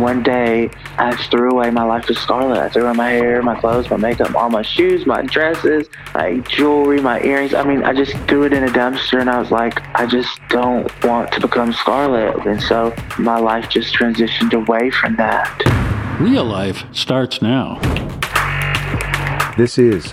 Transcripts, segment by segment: One day, I threw away my life with Scarlett. I threw away my hair, my clothes, my makeup, all my shoes, my dresses, my jewelry, my earrings. I mean, I just threw it in a dumpster, and I was like, I just don't want to become Scarlett. And so my life just transitioned away from that. Real life starts now. This is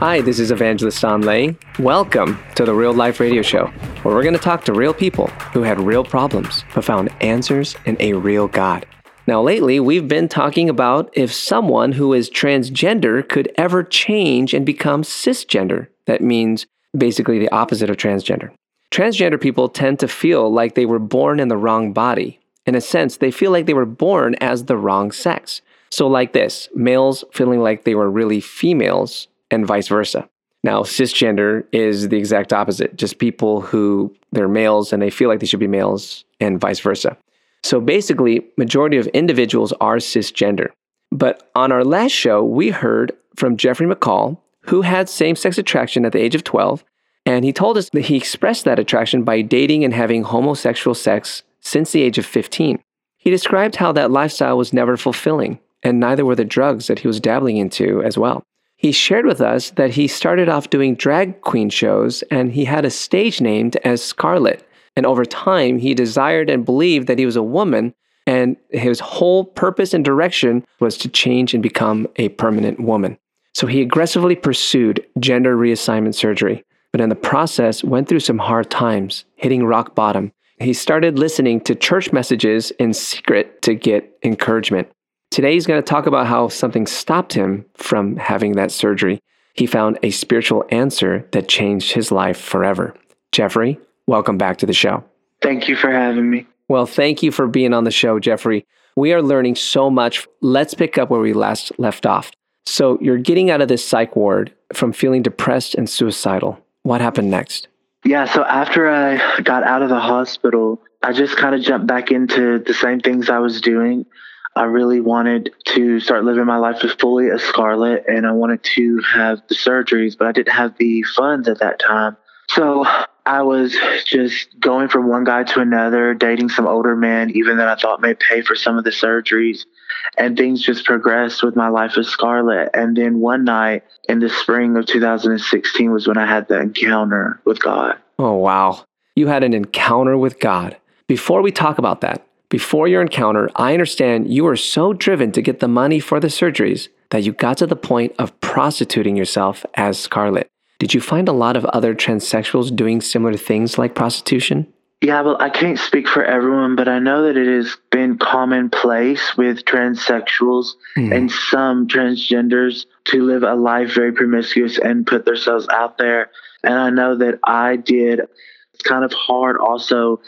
Hi, this is Evangelist Don Le. Welcome to the Real Life Radio Show, where we're going to talk to real people who had real problems, but found answers in a real God. Now, lately, we've been talking about if someone who is transgender could ever change and become cisgender. That means basically the opposite of transgender. Transgender people tend to feel like they were born in the wrong body. In a sense, they feel like they were born as the wrong sex. So like this, males feeling like they were really females, and vice versa. Now, cisgender is the exact opposite, just people who they're males and they feel like they should be males and vice versa. So basically, majority of individuals are cisgender. But on our last show, we heard from Jeffrey McCall, who had same-sex attraction at the age of 12, and he told us that he expressed that attraction by dating and having homosexual sex since the age of 15. He described how that lifestyle was never fulfilling, and neither were the drugs that he was dabbling into as well. He shared with us that he started off doing drag queen shows and he had a stage named as Scarlett. And over time, he desired and believed that he was a woman and his whole purpose and direction was to change and become a permanent woman. So he aggressively pursued gender reassignment surgery, but in the process went through some hard times, hitting rock bottom. He started listening to church messages in secret to get encouragement. Today, he's going to talk about how something stopped him from having that surgery. He found a spiritual answer that changed his life forever. Jeffrey, welcome back to the show. Thank you for having me. Well, thank you for being on the show, Jeffrey. We are learning so much. Let's pick up where we last left off. So you're getting out of this psych ward from feeling depressed and suicidal. What happened next? Yeah, so after I got out of the hospital, I just kind of jumped back into the same things I was doing. I really wanted to start living my life as fully as Scarlett, and I wanted to have the surgeries, but I didn't have the funds at that time. So I was just going from one guy to another, dating some older men, even that I thought may pay for some of the surgeries. And things just progressed with my life as Scarlett. And then one night in the spring of 2016 was when I had the encounter with God. Oh, wow. You had an encounter with God. Before we talk about that, before your encounter, I understand you were so driven to get the money for the surgeries that you got to the point of prostituting yourself as Scarlett. Did you find a lot of other transsexuals doing similar things like prostitution? Yeah, well, I can't speak for everyone, but I know that it has been commonplace with transsexuals and some transgenders to live a life very promiscuous and put themselves out there. And I know that I did. It's kind of hard also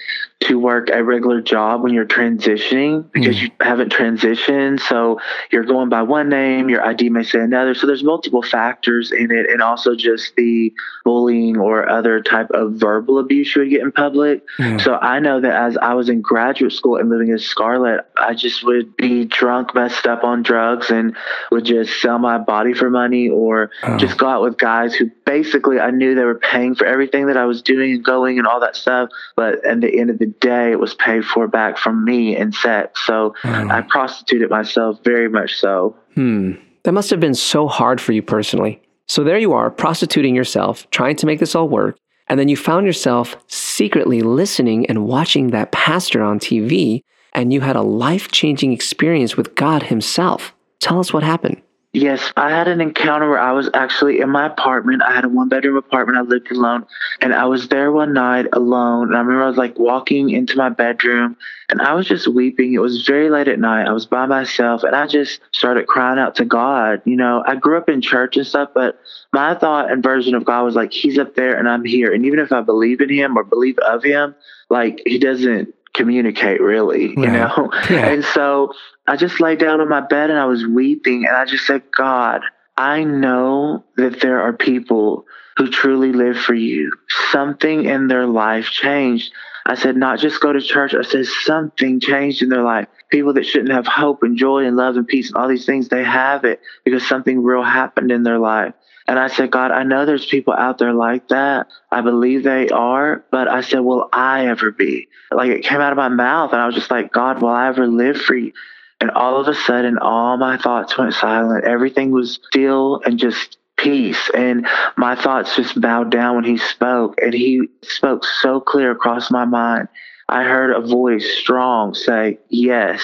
to work a regular job when you're transitioning because you haven't transitioned. So you're going by one name, your ID may say another. So there's multiple factors in it, and also just the bullying or other type of verbal abuse you would get in public. So I know that as I was in graduate school and living as Scarlett, I just would be drunk, messed up on drugs, and would just sell my body for money or just go out with guys who basically I knew they were paying for everything that I was doing and going and all that stuff. But at the end of the day, it was paid for back from me and sex. So I prostituted myself very much so. That must have been so hard for you personally. So there you are, prostituting yourself, trying to make this all work. And then you found yourself secretly listening and watching that pastor on TV. And you had a life-changing experience with God himself. Tell us what happened. Yes, I had an encounter where I was actually in my apartment. I had a one-bedroom apartment. I lived alone, and I was there one night alone, and I remember I was like walking into my bedroom, and I was just weeping. It was very late at night. I was by myself, and I just started crying out to God. You know, I grew up in church and stuff, but my thought and version of God was like, he's up there, and I'm here, and even if I believe in him or believe of him, like, he doesn't communicate, really, you know? Yeah. And so I just lay down on my bed and I was weeping, and I just said, God, I know that there are people who truly live for you. Something in their life changed. I said, not just go to church. I said, something changed in their life. People that shouldn't have hope and joy and love and peace and all these things, they have it because something real happened in their life. And I said, God, I know there's people out there like that. I believe they are. But I said, will I ever be? Like, it came out of my mouth. And I was just like, God, will I ever live for you? And all of a sudden, all my thoughts went silent. Everything was still and just peace. And my thoughts just bowed down when he spoke. And he spoke so clear across my mind. I heard a voice strong say, yes,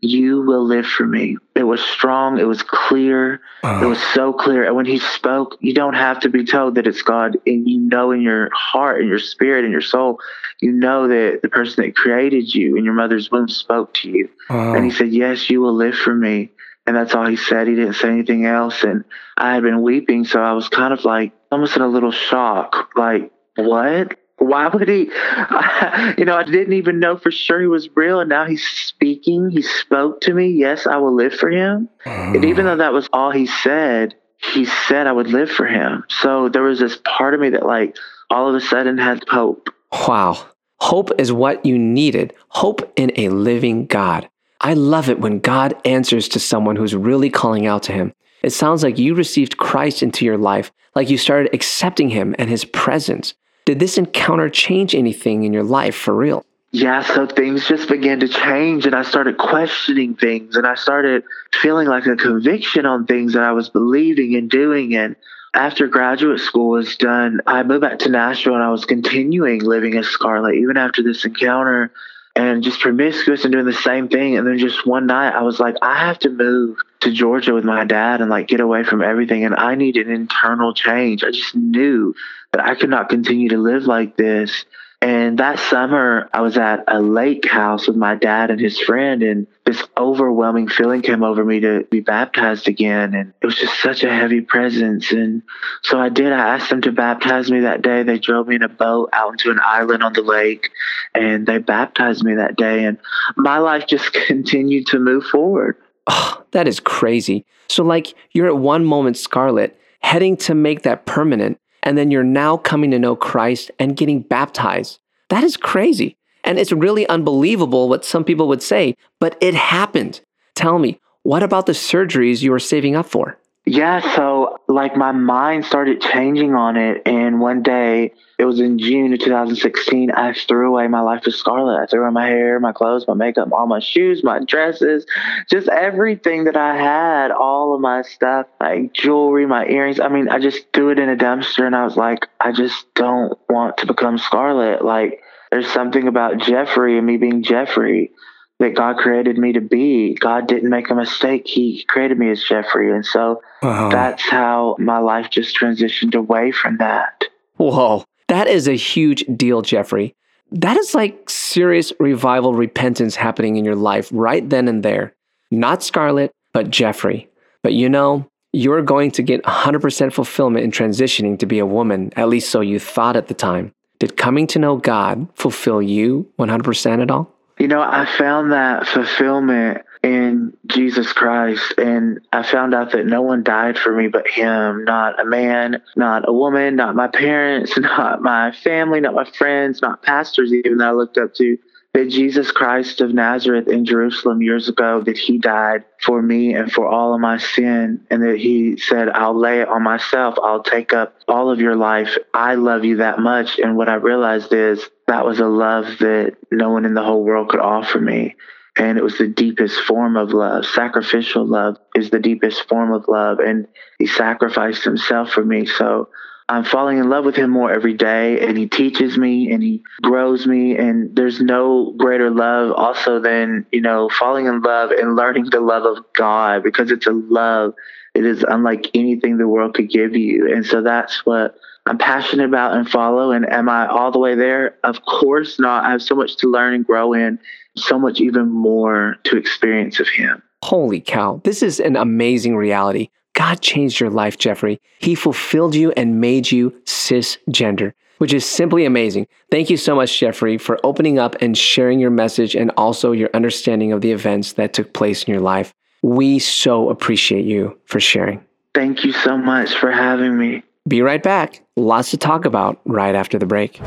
you will live for me. It was strong. It was clear. Oh. It was so clear. And when he spoke, you don't have to be told that it's God. And you know in your heart and your spirit and your soul, you know that the person that created you in your mother's womb spoke to you. Oh. And he said, yes, you will live for me. And that's all he said. He didn't say anything else. And I had been weeping. So I was kind of like almost in a little shock. Like, what? Why would he? I didn't even know for sure he was real. And now he's speaking. He spoke to me. Yes, I will live for him. And even though that was all he said I would live for him. So there was this part of me that like all of a sudden had hope. Wow. Hope is what you needed. Hope in a living God. I love it when God answers to someone who's really calling out to him. It sounds like you received Christ into your life, like you started accepting him and his presence. Did this encounter change anything in your life for real? Yeah, so things just began to change, and I started questioning things, and I started feeling like a conviction on things that I was believing and doing. And after graduate school was done, I moved back to Nashville, and I was continuing living as Scarlett, even after this encounter, and just promiscuous and doing the same thing. And then just one night, I was like, I have to move to Georgia with my dad and like get away from everything. And I need an internal change. I just knew that I could not continue to live like this. And that summer, I was at a lake house with my dad and his friend, and this overwhelming feeling came over me to be baptized again. And it was just such a heavy presence. And so I did. I asked them to baptize me that day. They drove me in a boat out into an island on the lake, and they baptized me that day. And my life just continued to move forward. Oh, that is crazy. So like you're at one moment, Scarlett, heading to make that permanent. And then you're now coming to know Christ and getting baptized. That is crazy. And it's really unbelievable what some people would say, but it happened. Tell me, what about the surgeries you were saving up for? Yeah, so like my mind started changing on it. And one day, it was in June of 2016, I threw away my life with Scarlett. I threw away my hair, my clothes, my makeup, all my shoes, my dresses, just everything that I had, all of my stuff, like jewelry, my earrings. I mean, I just threw it in a dumpster, and I was like, I just don't want to become Scarlett. Like, there's something about Jeffrey and me being Jeffrey that God created me to be. God didn't make a mistake. He created me as Jeffrey. And so that's how my life just transitioned away from that. Whoa. That is a huge deal, Jeffrey. That is like serious revival repentance happening in your life right then and there. Not Scarlett, but Jeffrey. But you know, you're going to get 100% fulfillment in transitioning to be a woman, at least so you thought at the time. Did coming to know God fulfill you 100% at all? You know, I found that fulfillment in Jesus Christ, and I found out that no one died for me but him. Not a man, not a woman, not my parents, not my family, not my friends, not pastors even that I looked up to. That Jesus Christ of Nazareth in Jerusalem years ago, that he died for me and for all of my sin, and that he said, I'll lay it on myself. I'll take up all of your life. I love you that much. And what I realized is that was a love that no one in the whole world could offer me. And it was the deepest form of love. Sacrificial love is the deepest form of love. And he sacrificed himself for me. So I'm falling in love with him more every day, and he teaches me and he grows me. And there's no greater love also than, you know, falling in love and learning the love of God, because it's a love. It is unlike anything the world could give you. And so that's what I'm passionate about and follow. And am I all the way there? Of course not. I have so much to learn and grow in, so much even more to experience of him. Holy cow. This is an amazing reality. God changed your life, Jeffrey. He fulfilled you and made you cisgender. which is simply amazing. Thank you so much, Jeffrey, for opening up and sharing your message and also your understanding of the events that took place in your life. We so appreciate you for sharing. Thank you so much for having me. Be right back. Lots to talk about right after the break.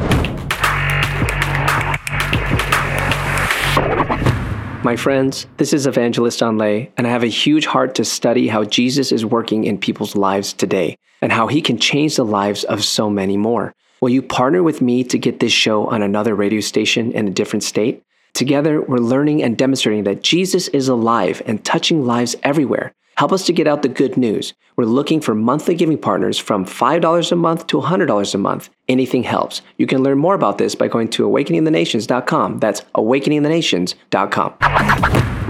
My friends, this is Evangelist Anh Le, and I have a huge heart to study how Jesus is working in people's lives today and how he can change the lives of so many more. Will you partner with me to get this show on another radio station in a different state? Together, we're learning and demonstrating that Jesus is alive and touching lives everywhere. Help us to get out the good news. We're looking for monthly giving partners from $5 a month to $100 a month. Anything helps. You can learn more about this by going to AwakeningTheNations.com. That's AwakeningTheNations.com.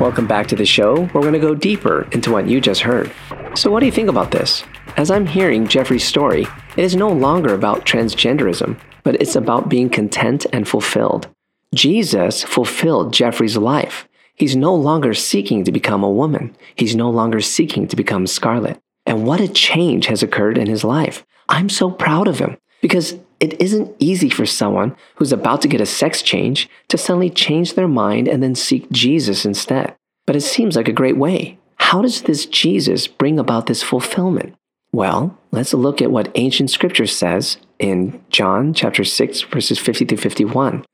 Welcome back to the show. We're going to go deeper into what you just heard. So what do you think about this? As I'm hearing Jeffrey's story, it is no longer about transgenderism, but it's about being content and fulfilled. Jesus fulfilled Jeffrey's life. He's no longer seeking to become a woman. He's no longer seeking to become Scarlett. And what a change has occurred in his life. I'm so proud of him because it isn't easy for someone who's about to get a sex change to suddenly change their mind and then seek Jesus instead. But it seems like a great way. How does this Jesus bring about this fulfillment? Well, let's look at what ancient scripture says in John chapter 6, verses 50 through 51.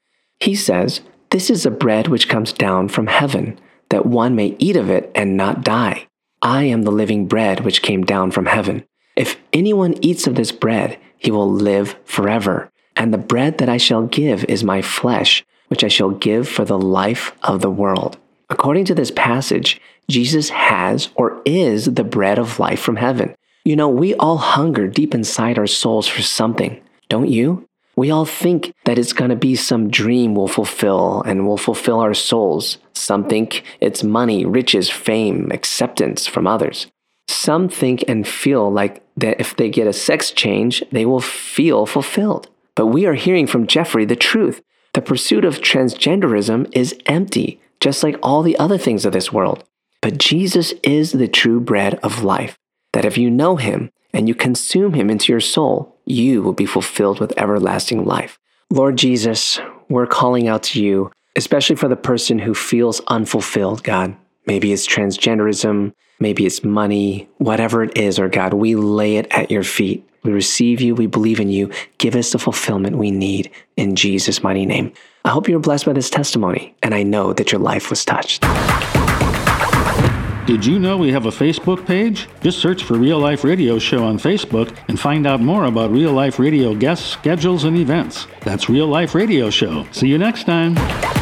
He says, "This is a bread which comes down from heaven, that one may eat of it and not die. I am the living bread which came down from heaven. If anyone eats of this bread, he will live forever. And the bread that I shall give is my flesh, which I shall give for the life of the world." According to this passage, Jesus has or is the bread of life from heaven. You know, we all hunger deep inside our souls for something, don't you? We all think that it's going to be some dream we'll fulfill and will fulfill our souls. Some think it's money, riches, fame, acceptance from others. Some think and feel like that if they get a sex change, they will feel fulfilled. But we are hearing from Jeffrey the truth. The pursuit of transgenderism is empty, just like all the other things of this world. But Jesus is the true bread of life. That if you know him and you consume him into your soul, you will be fulfilled with everlasting life. Lord Jesus, we're calling out to you, especially for the person who feels unfulfilled, God. Maybe it's transgenderism, maybe it's money, whatever it is, or God, we lay it at your feet. We receive you, we believe in you. Give us the fulfillment we need in Jesus' mighty name. I hope you're blessed by this testimony, and I know that your life was touched. Did you know we have a Facebook page? Just search for Real Life Radio Show on Facebook and find out more about Real Life Radio guests, schedules, and events. That's Real Life Radio Show. See you next time.